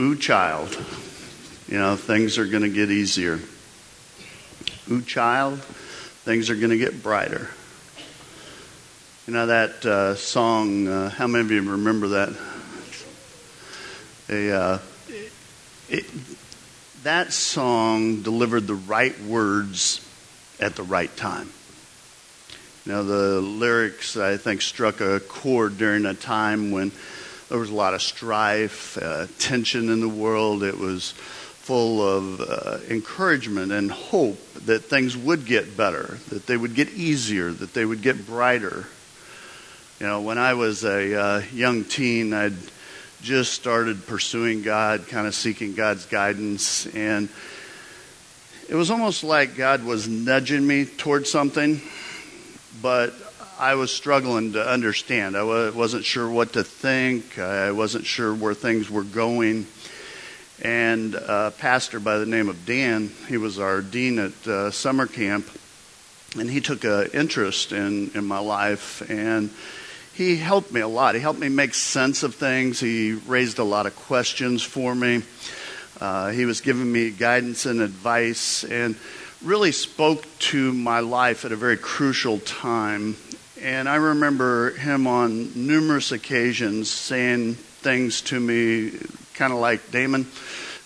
Ooh, child. You know, things are going to get easier. Ooh, child, things are going to get brighter. You know that song, how many of you remember that? That song delivered the right words at the right time. You know, the lyrics, I think, struck a chord during a time when there was a lot of strife, tension in the world. It was full of encouragement and hope that things would get better, that they would get easier, that they would get brighter. You know, when I was a young teen, I'd just started pursuing God, kind of seeking God's guidance, and it was almost like God was nudging me towards something, but I was struggling to understand. I wasn't sure what to think. I wasn't sure where things were going. And a pastor by the name of Dan, he was our dean at summer camp, and he took an interest in my life, and he helped me a lot. He helped me make sense of things. He raised a lot of questions for me. He was giving me guidance and advice and really spoke to my life at a very crucial time. And I remember him on numerous occasions saying things to me kind of like, Damon,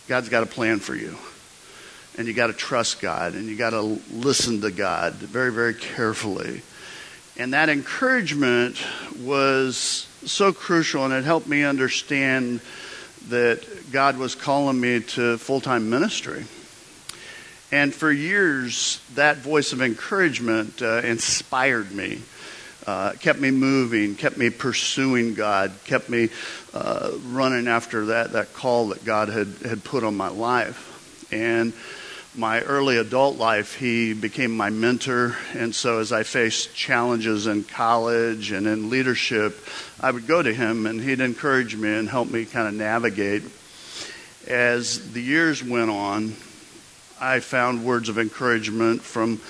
God's got a plan for you. And you got to trust God and you got to listen to God very, very carefully. And that encouragement was so crucial, and it helped me understand that God was calling me to full-time ministry. And for years, that voice of encouragement inspired me, kept me moving, kept me pursuing God, kept me running after that call that God had put on my life. And my early adult life, he became my mentor, and so as I faced challenges in college and in leadership, I would go to him, and he'd encourage me and help me kind of navigate. As the years went on, I found words of encouragement from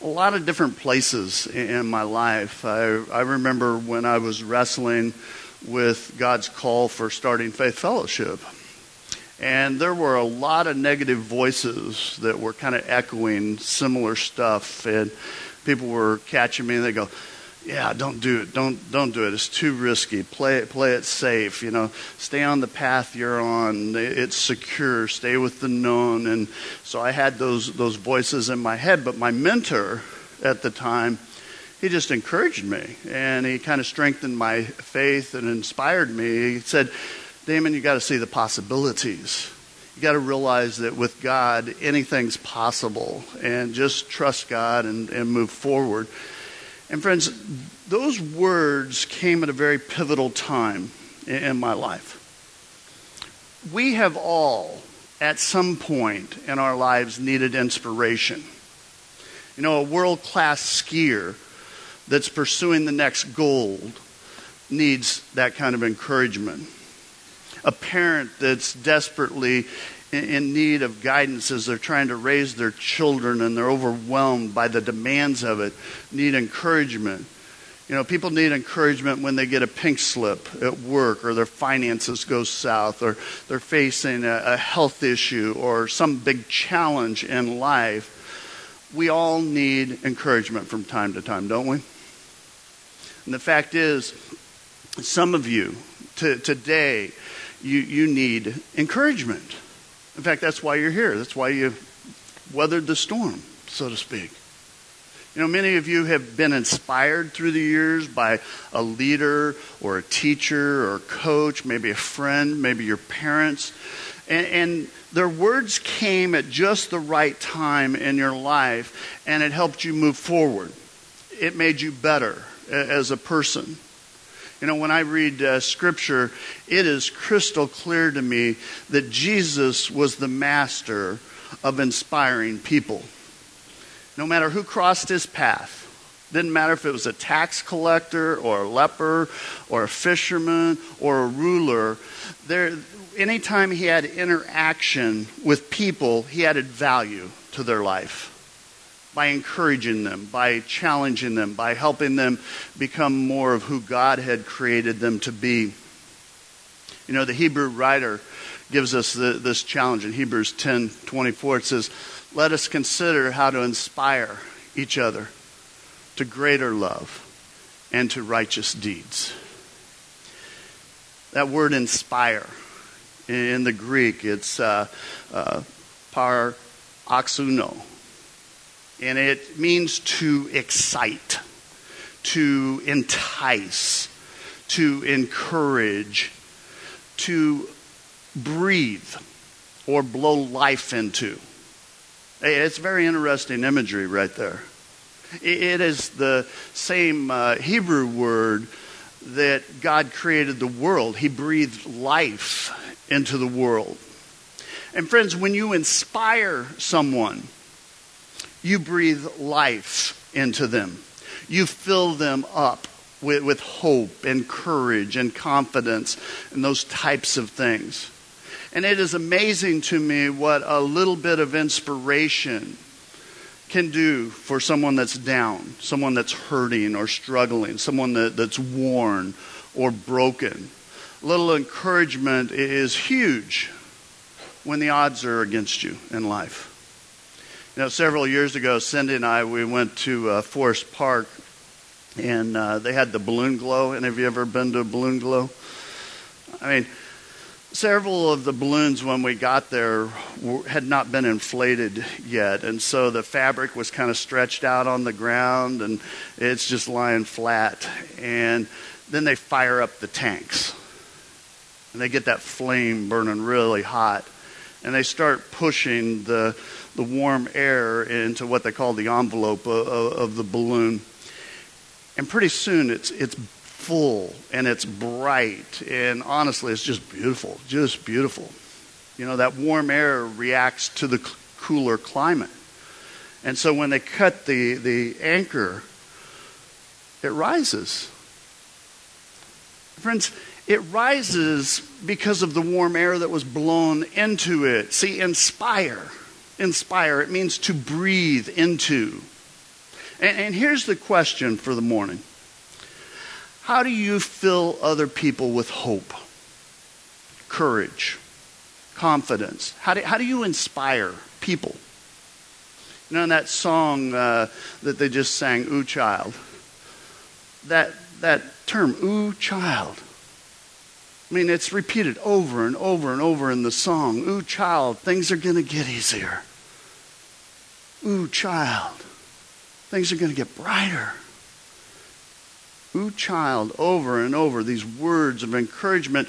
a lot of different places in my life. I remember when I was wrestling with God's call for starting Faith Fellowship. And there were a lot of negative voices that were kind of echoing similar stuff. And people were catching me and they go, yeah, don't do it. Don't do it. It's too risky. Play it safe. You know, stay on the path you're on. It's secure. Stay with the known. And so I had those voices in my head. But my mentor at the time, he just encouraged me. And he kind of strengthened my faith and inspired me. He said, Damon, you got to see the possibilities. You got to realize that with God, anything's possible, and just trust God and move forward. And friends, those words came at a very pivotal time in my life. We have all, at some point in our lives, needed inspiration. You know, a world-class skier that's pursuing the next gold needs that kind of encouragement. A parent that's desperately in need of guidance as they're trying to raise their children and they're overwhelmed by the demands of it need encouragement. You know, people need encouragement when they get a pink slip at work or their finances go south or they're facing a health issue or some big challenge in life. We all need encouragement from time to time, don't we? And the fact is, some of you today, You need encouragement. In fact, that's why you're here. That's why you weathered the storm, so to speak. You know, many of you have been inspired through the years by a leader or a teacher or a coach, maybe a friend, maybe your parents. And their words came at just the right time in your life, and it helped you move forward. It made you better as a person. You know, when I read Scripture, it is crystal clear to me that Jesus was the master of inspiring people. No matter who crossed his path, didn't matter if it was a tax collector or a leper or a fisherman or a ruler, anytime he had interaction with people, he added value to their life. By encouraging them, by challenging them, by helping them become more of who God had created them to be. You know, the Hebrew writer gives us this challenge in Hebrews 10:24. It says, let us consider how to inspire each other to greater love and to righteous deeds. That word inspire, in the Greek, it's paroxuno. And it means to excite, to entice, to encourage, to breathe or blow life into. It's very interesting imagery right there. It is the same Hebrew word that God created the world. He breathed life into the world. And friends, when you inspire someone, you breathe life into them. You fill them up with hope and courage and confidence and those types of things. And it is amazing to me what a little bit of inspiration can do for someone that's down, someone that's hurting or struggling, someone that's worn or broken. A little encouragement is huge when the odds are against you in life. You know, several years ago, Cindy and I, we went to Forest Park, and they had the balloon glow. And have you ever been to a balloon glow? I mean, several of the balloons when we got there had not been inflated yet, and so the fabric was kind of stretched out on the ground, and it's just lying flat. And then they fire up the tanks, and they get that flame burning really hot, and they start pushing the warm air into what they call the envelope of the balloon. And pretty soon it's full and it's bright, and honestly it's just beautiful. You know, that warm air reacts to the cooler climate, and so when they cut the anchor, it rises. Friends, it rises because of the warm air that was blown into it. See, inspire, it means to breathe into. And here's the question for the morning. How do you fill other people with hope, courage, confidence? How do you inspire people? You know, in that song that they just sang, Ooh Child, that term, Ooh Child, I mean, it's repeated over and over and over in the song. Ooh child, things are going to get easier. Ooh child, things are going to get brighter. Ooh, child, over and over, these words of encouragement.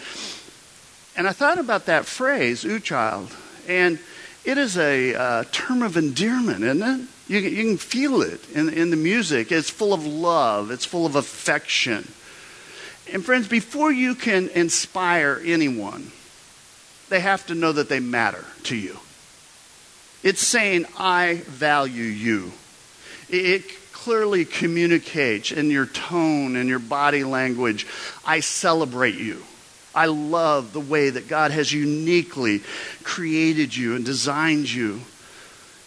And I thought about that phrase, ooh, child, and it is a term of endearment, isn't it? You can feel it in the music. It's full of love. It's full of affection. And friends, before you can inspire anyone, they have to know that they matter to you. It's saying, I value you. It clearly communicates in your tone and your body language, I celebrate you. I love the way that God has uniquely created you and designed you.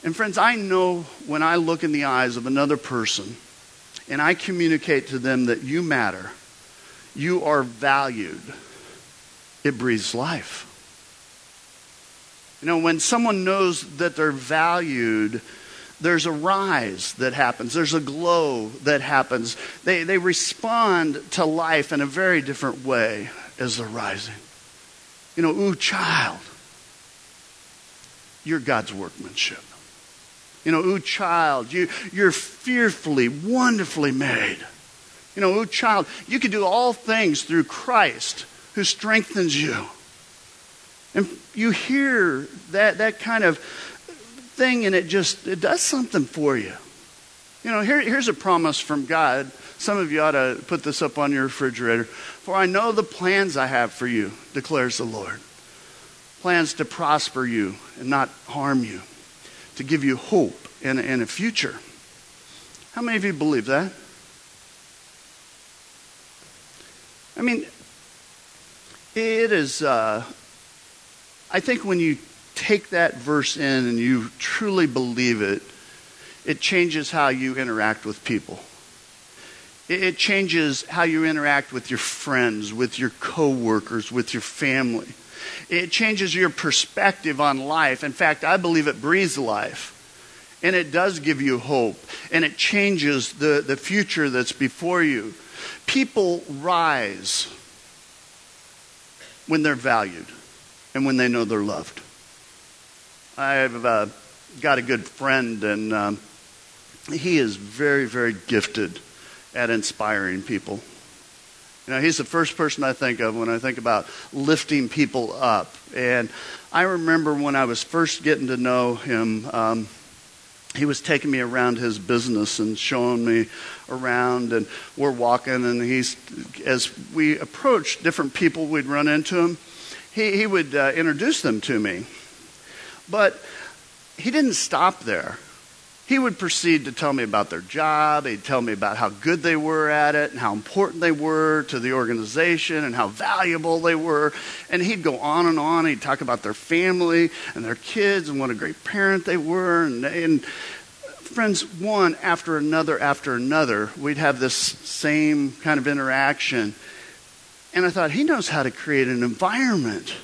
And friends, I know when I look in the eyes of another person and I communicate to them that you matter, you are valued, it breathes life. You know, when someone knows that they're valued, there's a rise that happens. There's a glow that happens. They respond to life in a very different way as they're rising. You know, ooh, child, you're God's workmanship. You know, ooh, child, you're fearfully, wonderfully made. You know, ooh, child, you can do all things through Christ who strengthens you. And you hear that kind of thing, and it does something for you. You know, here's a promise from God. Some of you ought to put this up on your refrigerator. For I know the plans I have for you, declares the Lord. Plans to prosper you and not harm you, to give you hope and a future. How many of you believe that? I mean, it is, I think when you take that verse in and you truly believe it, it changes how you interact with people. It changes how you interact with your friends, with your coworkers, with your family. It changes your perspective on life. In fact, I believe it breathes life. And it does give you hope. And it changes the future that's before you. People rise when they're valued and when they know they're loved. I've got a good friend, and he is very, very gifted at inspiring people. You know, he's the first person I think of when I think about lifting people up. And I remember when I was first getting to know him, he was taking me around his business and showing me around, and we're walking, and he's, as we approached different people we'd run into him, he would introduce them to me. But he didn't stop there. He would proceed to tell me about their job. He'd tell me about how good they were at it and how important they were to the organization and how valuable they were. And he'd go on and on. He'd talk about their family and their kids and what a great parent they were. And friends, one after another, we'd have this same kind of interaction. And I thought, he knows how to create an environment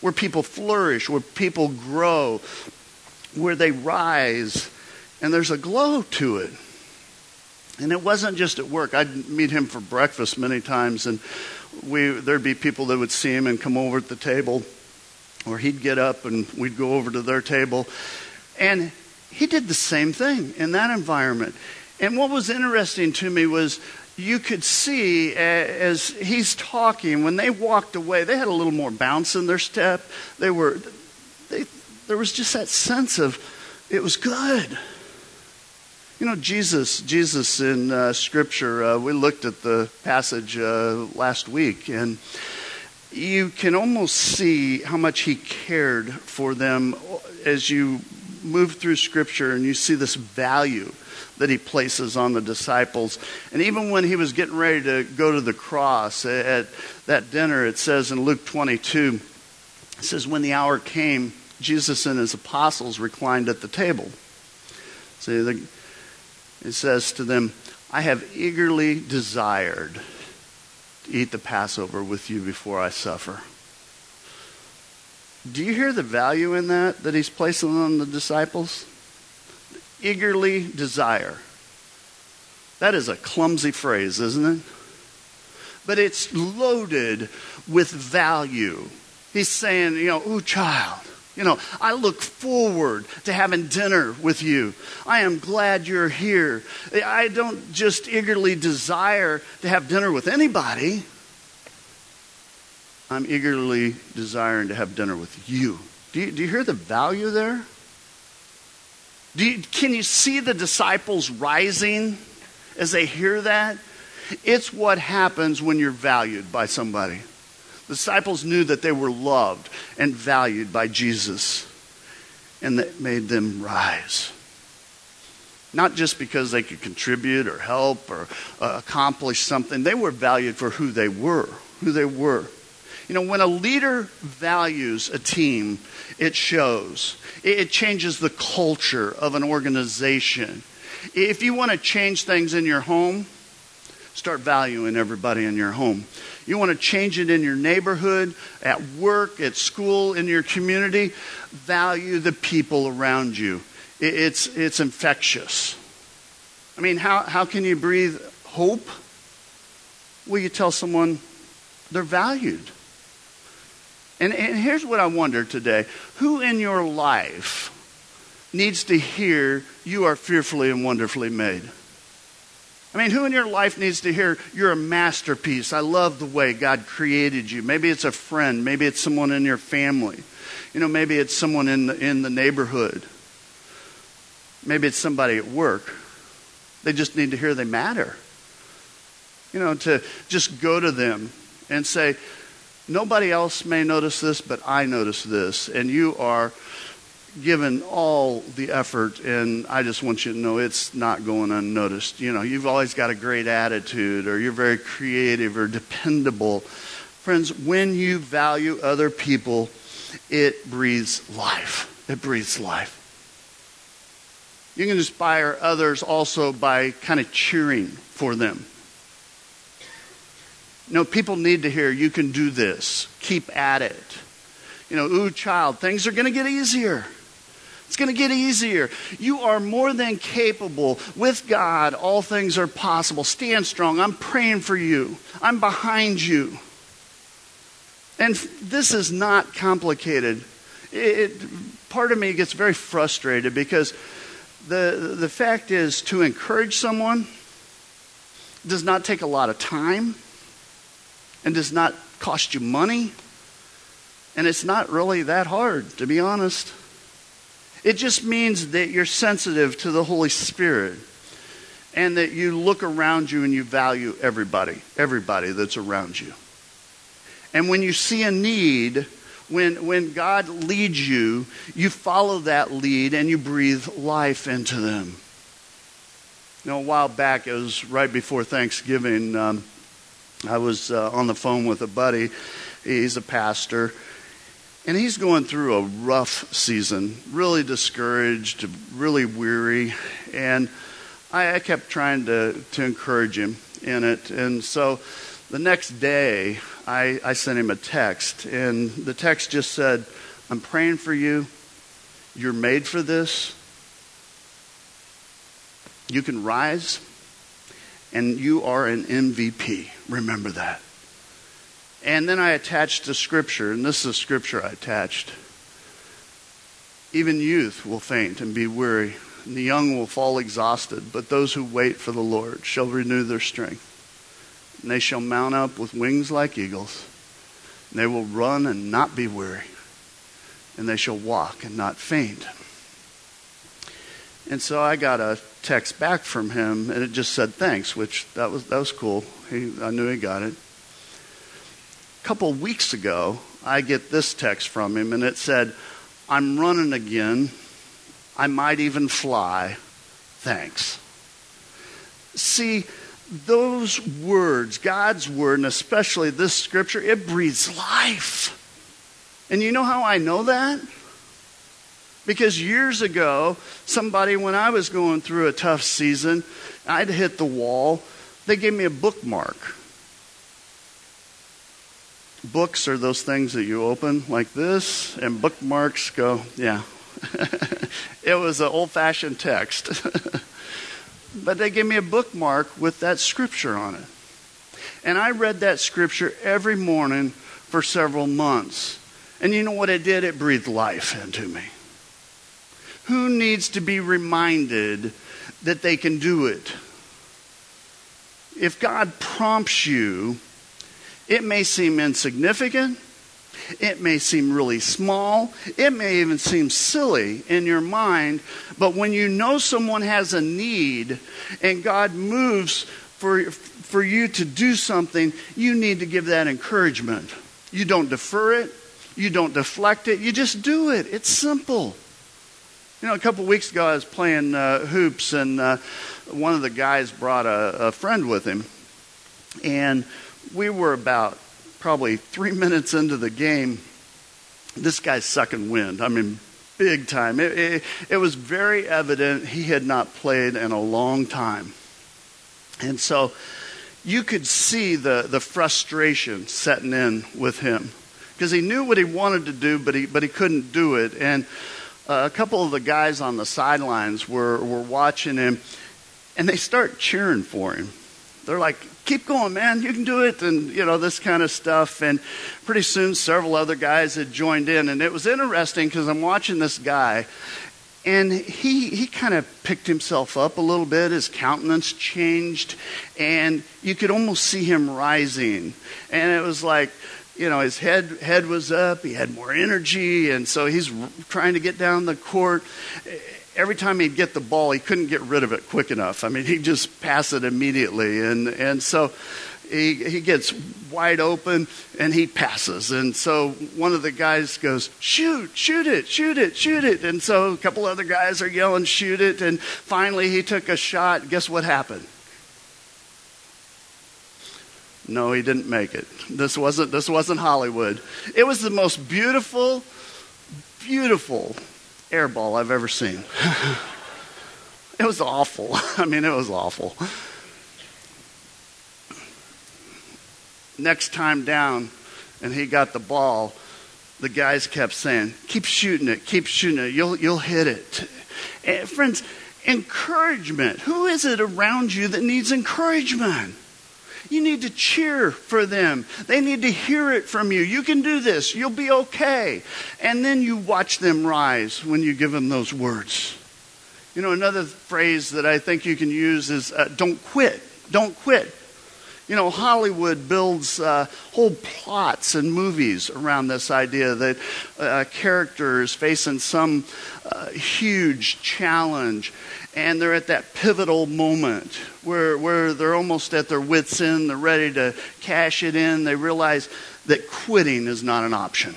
where people flourish, where people grow, where they rise, and there's a glow to it. And it wasn't just at work. I'd meet him for breakfast many times, and there'd be people that would see him and come over at the table, or he'd get up and we'd go over to their table. And he did the same thing in that environment. And what was interesting to me was you could see as he's talking, when they walked away, they had a little more bounce in their step. There was just that sense of, it was good. You know, Jesus in Scripture, we looked at the passage last week, and you can almost see how much he cared for them as you move through Scripture, and you see this value that he places on the disciples. And even when he was getting ready to go to the cross at that dinner, it says in Luke 22, it says, when the hour came, Jesus and his apostles reclined at the table. See, it says to them, I have eagerly desired to eat the Passover with you before I suffer. Do you hear the value in that he's placing on the disciples? Eagerly desire. That is a clumsy phrase, isn't it? But it's loaded with value. He's saying, you know, ooh, child, you know, I look forward to having dinner with you. I am glad you're here. I don't just eagerly desire to have dinner with anybody. I'm eagerly desiring to have dinner with you. Do you hear the value there? Can you see the disciples rising as they hear that? It's what happens when you're valued by somebody. The disciples knew that they were loved and valued by Jesus, and that made them rise. Not just because they could contribute or help or accomplish something. They were valued for who they were, You know, when a leader values a team, it shows. It changes the culture of an organization. If you want to change things in your home, start valuing everybody in your home. You want to change it in your neighborhood, at work, at school, in your community. Value the people around you. It's infectious. I mean, how can you breathe hope? Well, you tell someone they're valued. And here's what I wonder today. Who in your life needs to hear you are fearfully and wonderfully made? I mean, who in your life needs to hear you're a masterpiece? I love the way God created you. Maybe it's a friend. Maybe it's someone in your family. You know, maybe it's someone in the neighborhood. Maybe it's somebody at work. They just need to hear they matter. You know, to just go to them and say, nobody else may notice this, but I notice this. And you are given all the effort, and I just want you to know it's not going unnoticed. You know, you've always got a great attitude, or you're very creative or dependable. Friends, when you value other people, it breathes life. It breathes life. You can inspire others also by kind of cheering for them. You know, people need to hear, you can do this. Keep at it. ooh, child, things are going to get easier. It's going to get easier. You are more than capable. With God, all things are possible. Stand strong. I'm praying for you. I'm behind you. And this is not complicated. Part of me gets very frustrated because the fact is, to encourage someone does not take a lot of time and does not cost you money. And it's not really that hard, to be honest. It just means that you're sensitive to the Holy Spirit and that you look around you and you value everybody that's around you. And when you see a need, when God leads you, you follow that lead and you breathe life into them. A while back, it was right before Thanksgiving, I was on the phone with a buddy. He's a pastor. And he's going through a rough season, really discouraged, really weary. And I kept trying to encourage him in it. And so the next day, I sent him a text. And the text just said, "I'm praying for you. You're made for this. You can rise. And you are an MVP. Remember that." And then I attached the scripture, and this is the scripture I attached. "Even youth will faint and be weary, and the young will fall exhausted. But those who wait for the Lord shall renew their strength. And they shall mount up with wings like eagles. And they will run and not be weary. And they shall walk and not faint." And so I got a text back from him, and it just said thanks, which that was cool. I knew he got it. A couple weeks ago, I get this text from him, and it said, "I'm running again. I might even fly. Thanks." See, those words, God's word, and especially this scripture, it breathes life. And you know how I know that? Because years ago, somebody, when I was going through a tough season, I'd hit the wall, they gave me a bookmark. Books are those things that you open like this, and bookmarks go, yeah. It was an old-fashioned text. But they gave me a bookmark with that scripture on it. And I read that scripture every morning for several months. And you know what it did? It breathed life into me. Who needs to be reminded that they can do it? If God prompts you, it may seem insignificant. It may seem really small. It may even seem silly in your mind. But when you know someone has a need and God moves for you to do something, you need to give that encouragement. You don't defer it. You don't deflect it. You just do it. It's simple. A couple weeks ago I was playing hoops, and one of the guys brought a friend with him. And we were about probably 3 minutes into the game. This guy's sucking wind. I mean, big time. It was very evident he had not played in a long time. And so you could see the frustration setting in with him because he knew what he wanted to do, but he couldn't do it. And a couple of the guys on the sidelines were watching him, and they start cheering for him. They're like, "Keep going, man. You can do it," and, this kind of stuff. And pretty soon, several other guys had joined in. And it was interesting because I'm watching this guy, and he kind of picked himself up a little bit. His countenance changed, and you could almost see him rising. And it was like, his head was up. He had more energy, and so he's trying to get down the court. Every time he'd get the ball, he couldn't get rid of it quick enough. I mean, he'd just pass it immediately. And so he gets wide open, and he passes. And so one of the guys goes, shoot it. And so a couple other guys are yelling, "Shoot it." And finally he took a shot. Guess what happened? No, he didn't make it. This wasn't Hollywood. It was the most beautiful air ball I've ever seen. It was awful. It was awful. Next time down, and he got the ball, the guys kept saying, keep shooting it, you'll hit it. And friends, encouragement. Who is it around you that needs encouragement? You need to cheer for them. They need to hear it from you. You can do this. You'll be okay. And then you watch them rise when you give them those words. You know, another phrase that I think you can use is don't quit. Don't quit. You know, Hollywood builds whole plots and movies around this idea that a character is facing some huge challenge, and they're at that pivotal moment where they're almost at their wits' end, they're ready to cash it in, they realize that quitting is not an option.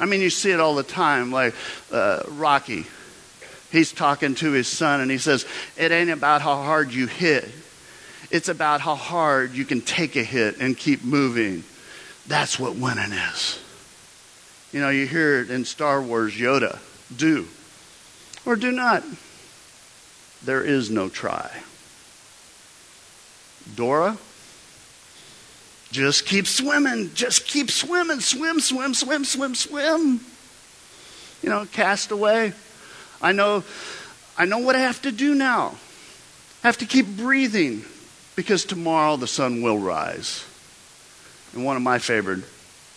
I mean, you see it all the time, like Rocky. He's talking to his son, and he says, it ain't about how hard you hit. It's about how hard you can take a hit and keep moving. That's what winning is. You know, you hear it in Star Wars, Yoda, do or do not. There is no try. Dora, just keep swimming. Just keep swimming. Swim, swim, swim, swim, swim. You know, Castaway. I know what I have to do now. I have to keep breathing, because tomorrow the sun will rise. And one of my favorite,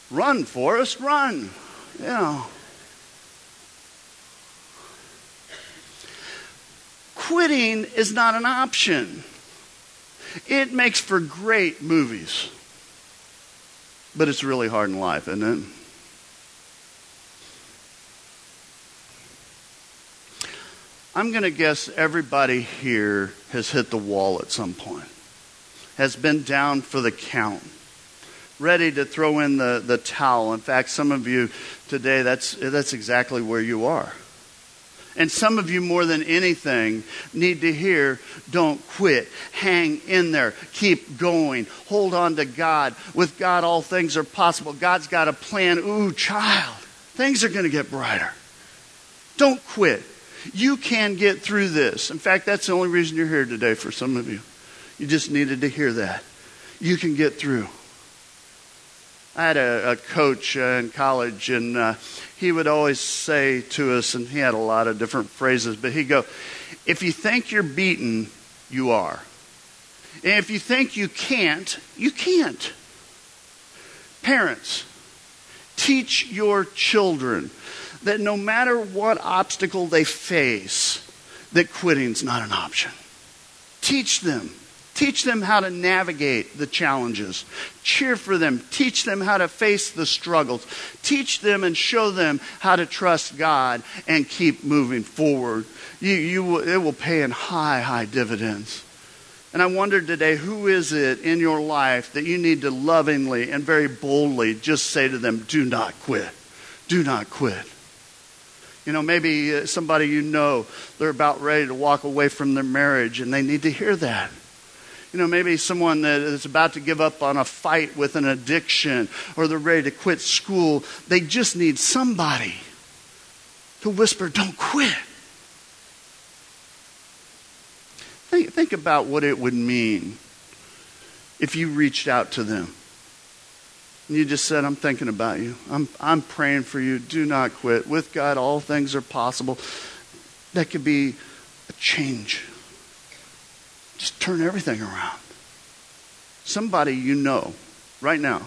run, Forrest, run. You know. Quitting is not an option. It makes for great movies. But it's really hard in life, isn't it? I'm going to guess everybody here has hit the wall at some point, has been down for the count, ready to throw in the towel. In fact, some of you today, that's exactly where you are. And some of you, more than anything, need to hear, don't quit. Hang in there. Keep going. Hold on to God. With God, all things are possible. God's got a plan. Ooh, child, things are going to get brighter. Don't quit. You can get through this. In fact, that's the only reason you're here today for some of you. You just needed to hear that. You can get through. I had a coach in college, and he would always say to us, and he had a lot of different phrases, but he'd go, if you think you're beaten, you are. And if you think you can't, you can't. Parents, teach your children that no matter what obstacle they face, that quitting's not an option. Teach them. Teach them how to navigate the challenges. Cheer for them. Teach them how to face the struggles. Teach them and show them how to trust God and keep moving forward. It will pay in high, high dividends. And I wondered today, who is it in your life that you need to lovingly and very boldly just say to them, do not quit. Do not quit. You know, maybe somebody you know, they're about ready to walk away from their marriage, and they need to hear that. You know, maybe someone that is about to give up on a fight with an addiction, or they're ready to quit school. They just need somebody to whisper, don't quit. Think about what it would mean if you reached out to them. And you just said, I'm thinking about you. I'm praying for you. Do not quit. With God, all things are possible. That could be a change. Just turn everything around. Somebody you know right now,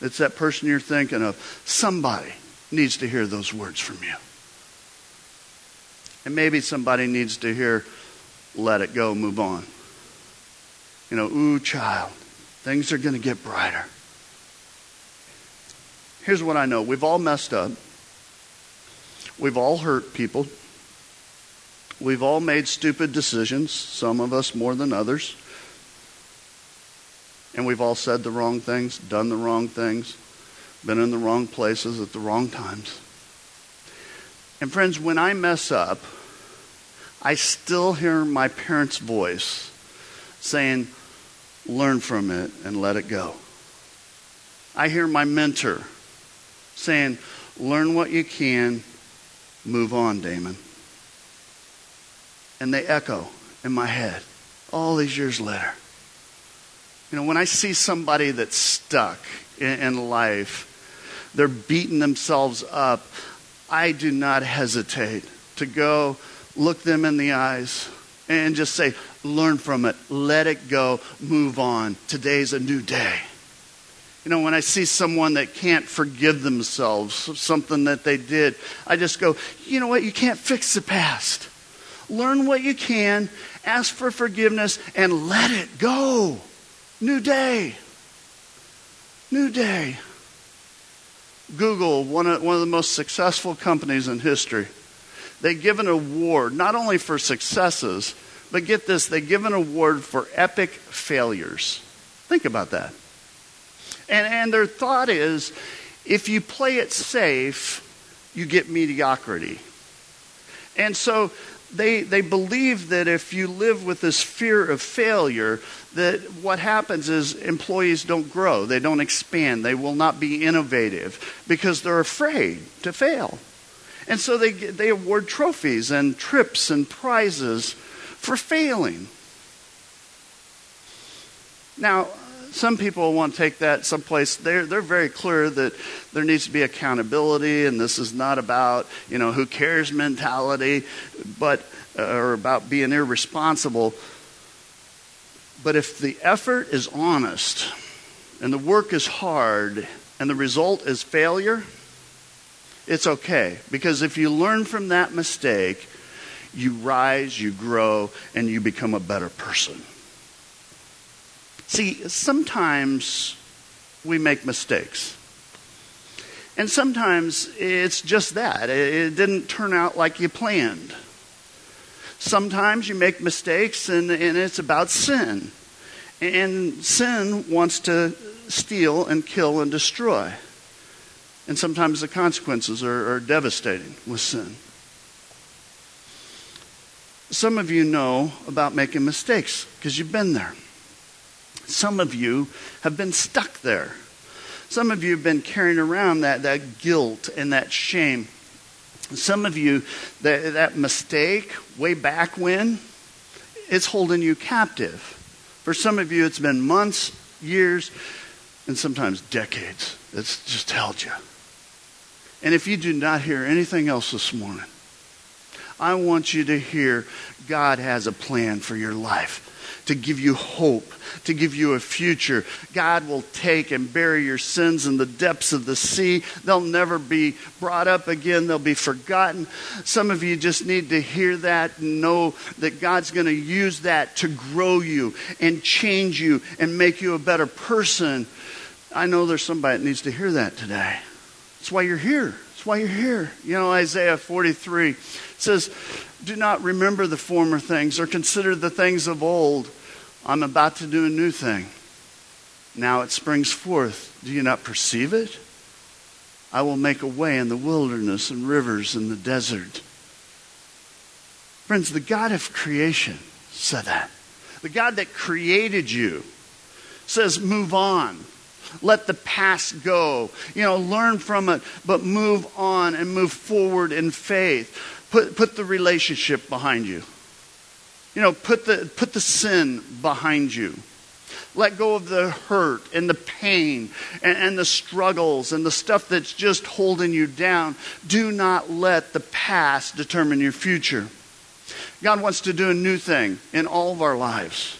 it's that person you're thinking of, somebody needs to hear those words from you. And maybe somebody needs to hear, let it go, move on. You know, ooh, child, things are going to get brighter. Here's what I know. We've all messed up. We've all hurt people. We've all made stupid decisions, some of us more than others. And we've all said the wrong things, done the wrong things, been in the wrong places at the wrong times. And friends, when I mess up, I still hear my parents' voice saying, learn from it and let it go. I hear my mentor saying, learn what you can, move on, Damon. And they echo in my head all these years later. You know, when I see somebody that's stuck in life, They're beating themselves up. I do not hesitate to go look them in the eyes and just say, learn from it, let it go, move on. Today's a new day. You know, when I see someone that can't forgive themselves of something that they did, I just go, you know what, you can't fix the past. Learn what you can, ask for forgiveness, and let it go. New day. New day. Google, one of the most successful companies in history. They give an award, not only for successes, but get this, they give an award for epic failures. Think about that. And their thought is, if you play it safe, you get mediocrity. And so they believe that if you live with this fear of failure, that what happens is employees don't grow, they don't expand, they will not be innovative because they're afraid to fail. And so they award trophies and trips and prizes for failing. Now, some people want to take that someplace. They're very clear that there needs to be accountability, and this is not about, you know, who cares mentality, but or about being irresponsible. But if the effort is honest, and the work is hard, and the result is failure, it's okay. Because if you learn from that mistake, you rise, you grow, and you become a better person. See, sometimes we make mistakes. And sometimes it's just that. It didn't turn out like you planned. Sometimes you make mistakes and it's about sin. And sin wants to steal and kill and destroy. And sometimes the consequences are devastating with sin. Some of you know about making mistakes because you've been there. Some of you have been stuck there. Some of you have been carrying around that guilt and that shame. Some of you, that mistake way back when, it's holding you captive. For some of you, it's been months, years, and sometimes decades. It's just held you. And if you do not hear anything else this morning, I want you to hear God has a plan for your life, to give you hope, to give you a future. God will take and bury your sins in the depths of the sea. They'll never be brought up again. They'll be forgotten. Some of you just need to hear that and know that God's going to use that to grow you and change you and make you a better person. I know there's somebody that needs to hear that today. That's why you're here. That's why you're here. You know, Isaiah 43 says, "Do not remember the former things or consider the things of old. I'm about to do a new thing. Now it springs forth. Do you not perceive it? I will make a way in the wilderness and rivers in the desert." Friends, the God of creation said that. The God that created you says, move on. Let the past go. You know, learn from it, but move on and move forward in faith. Put the relationship behind you. You know, put the sin behind you. Let go of the hurt and the pain and the struggles and the stuff that's just holding you down. Do not let the past determine your future. God wants to do a new thing in all of our lives.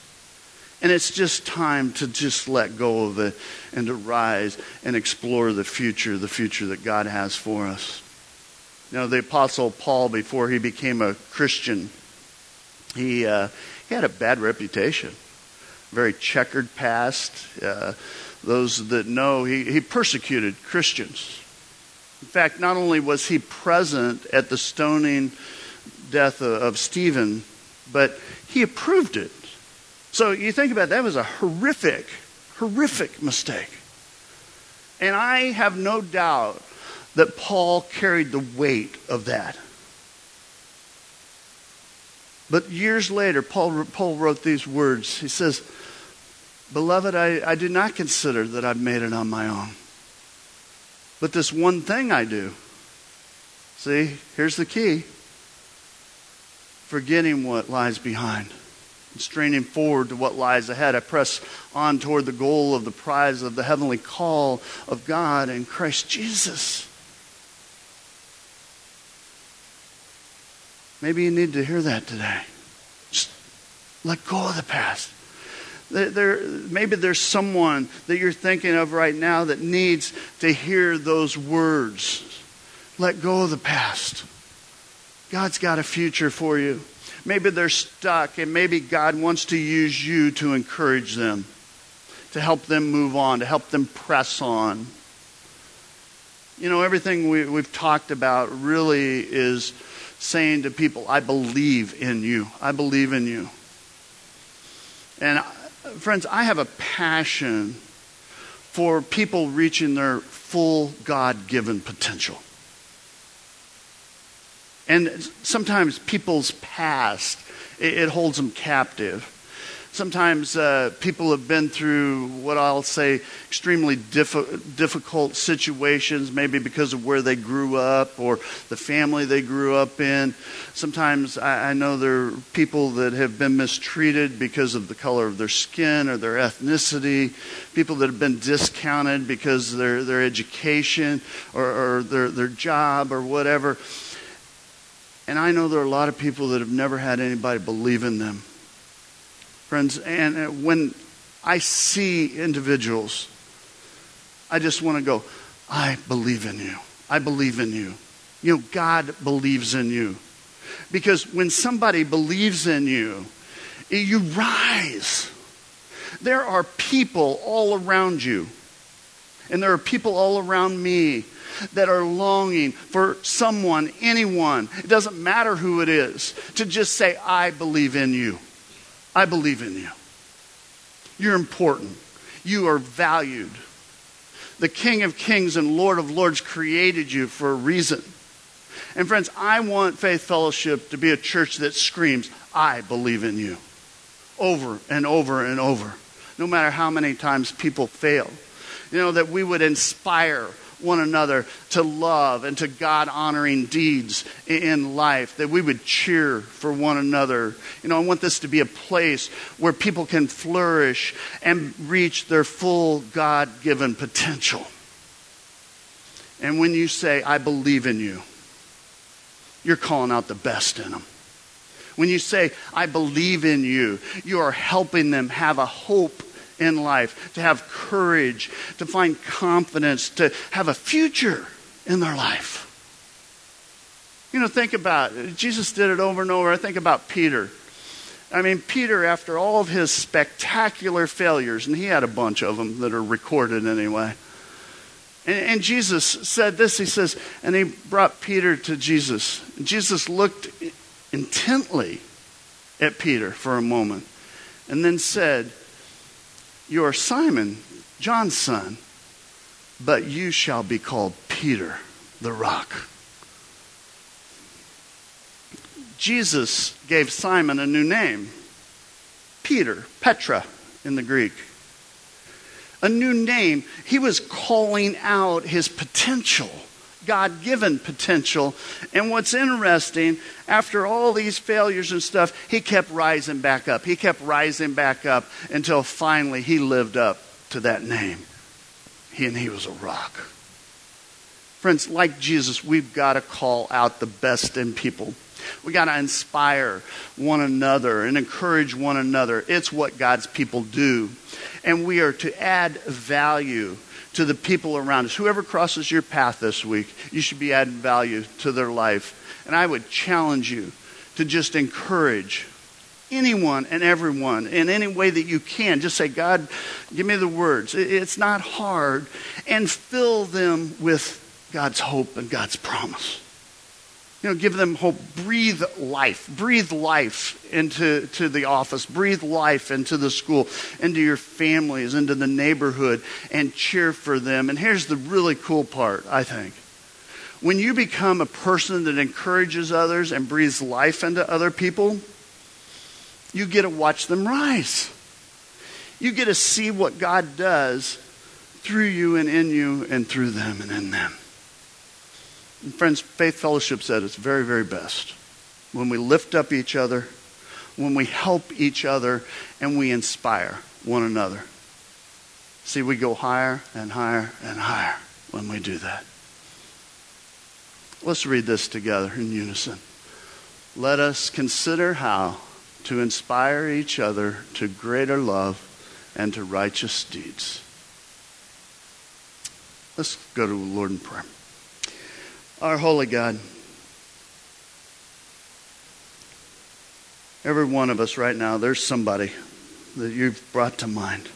And it's just time to just let go of it and to rise and explore the future that God has for us. You know, the Apostle Paul, before he became a Christian, he had a bad reputation, very checkered past. Those that know, he persecuted Christians. In fact, not only was he present at the stoning death of Stephen, but he approved it. So you think about it, that was a horrific, horrific mistake. And I have no doubt that Paul carried the weight of that. But years later, Paul wrote these words. He says, "Beloved, I do not consider that I've made it on my own. But this one thing I do." See, here's the key. "Forgetting what lies behind and straining forward to what lies ahead. I press on toward the goal of the prize of the heavenly call of God in Christ Jesus. Maybe you need to hear that today. Just let go of the past. Maybe there's someone that you're thinking of right now that needs to hear those words. Let go of the past. God's got a future for you. Maybe they're stuck, and maybe God wants to use you to encourage them, to help them move on, to help them press on. You know, everything we've talked about really is saying to people, I believe in you. I believe in you. And friends, I have a passion for people reaching their full God-given potential. And sometimes people's past, it holds them captive. Sometimes people have been through what I'll say extremely difficult situations, maybe because of where they grew up or the family they grew up in. Sometimes I know there are people that have been mistreated because of the color of their skin or their ethnicity, people that have been discounted because of their education or their job or whatever. And I know there are a lot of people that have never had anybody believe in them. Friends, and when I see individuals, I just want to go, I believe in you. I believe in you. You know, God believes in you. Because when somebody believes in you, you rise. There are people all around you. And there are people all around me that are longing for someone, anyone, it doesn't matter who it is, to just say, I believe in you. I believe in you. You're important. You are valued. The King of Kings and Lord of Lords created you for a reason. And friends, I want Faith Fellowship to be a church that screams, I believe in you, over and over and over, no matter how many times people fail. You know, that we would inspire one another to love and to God-honoring deeds in life, that we would cheer for one another. You know, I want this to be a place where people can flourish and reach their full God-given potential. And when you say, I believe in you, you're calling out the best in them. When you say, I believe in you, you are helping them have a hope in life, to have courage, to find confidence, to have a future in their life. You know, think about it. Jesus did it over and over. I think about Peter. I mean, Peter, after all of his spectacular failures, and he had a bunch of them that are recorded anyway, and Jesus said this, he says, and he brought Peter to Jesus. And Jesus looked intently at Peter for a moment and then said, you are Simon, John's son, but you shall be called Peter, the rock. Jesus gave Simon a new name, Peter, Petra in the Greek. A new name. He was calling out his potential, God-given potential. And what's interesting, after all these failures and stuff, he kept rising back up. He kept rising back up until finally he lived up to that name. He was a rock. Friends, like Jesus, we've got to call out the best in people. We got to inspire one another and encourage one another. It's what God's people do. And we are to add value to the people around us. Whoever crosses your path this week, you should be adding value to their life. And I would challenge you to just encourage anyone and everyone in any way that you can. Just say, God, give me the words. It's not hard. And fill them with God's hope and God's promise. You know, give them hope. Breathe life. Breathe life into the office. Breathe life into the school, into your families, into the neighborhood, and cheer for them. And here's the really cool part, I think. When you become a person that encourages others and breathes life into other people, you get to watch them rise. You get to see what God does through you and in you and through them and in them. And friends, Faith Fellowship's at its very, very best when we lift up each other, when we help each other and we inspire one another. See, we go higher and higher and higher when we do that. Let's read this together in unison. Let us consider how to inspire each other to greater love and to righteous deeds. Let's go to the Lord in prayer. Our holy God, every one of us right now, there's somebody that you've brought to mind.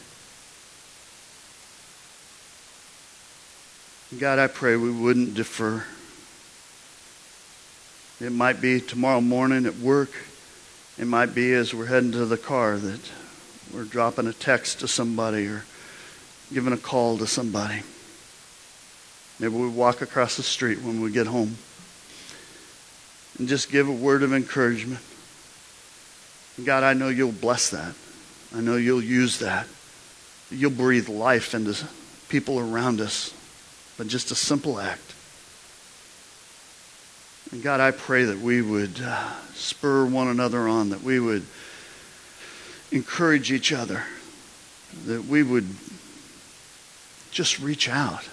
God, I pray we wouldn't defer. It might be tomorrow morning at work. It might be as we're heading to the car that we're dropping a text to somebody or giving a call to somebody. Maybe we walk across the street when we get home and just give a word of encouragement. God, I know you'll bless that. I know you'll use that. You'll breathe life into people around us, but just a simple act. And God, I pray that we would spur one another on, that we would encourage each other, that we would just reach out.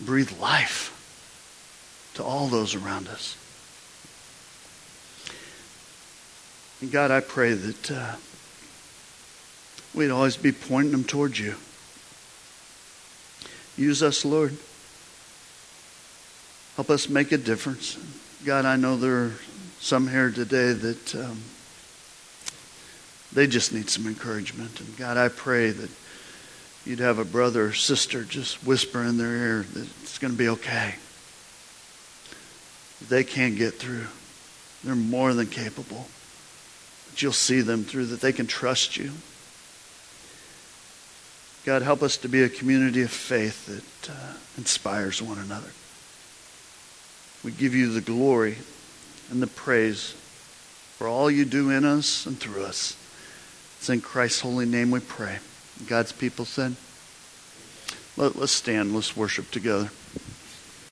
Breathe life to all those around us. And God, I pray that we'd always be pointing them towards you. Use us, Lord. Help us make a difference. God, I know there are some here today that they just need some encouragement. And God, I pray that you'd have a brother or sister just whisper in their ear that it's going to be okay. They can't get through. They're more than capable. But you'll see them through, that they can trust you. God, help us to be a community of faith that inspires one another. We give you the glory and the praise for all you do in us and through us. It's in Christ's holy name we pray. God's people said, let's stand, let's worship together.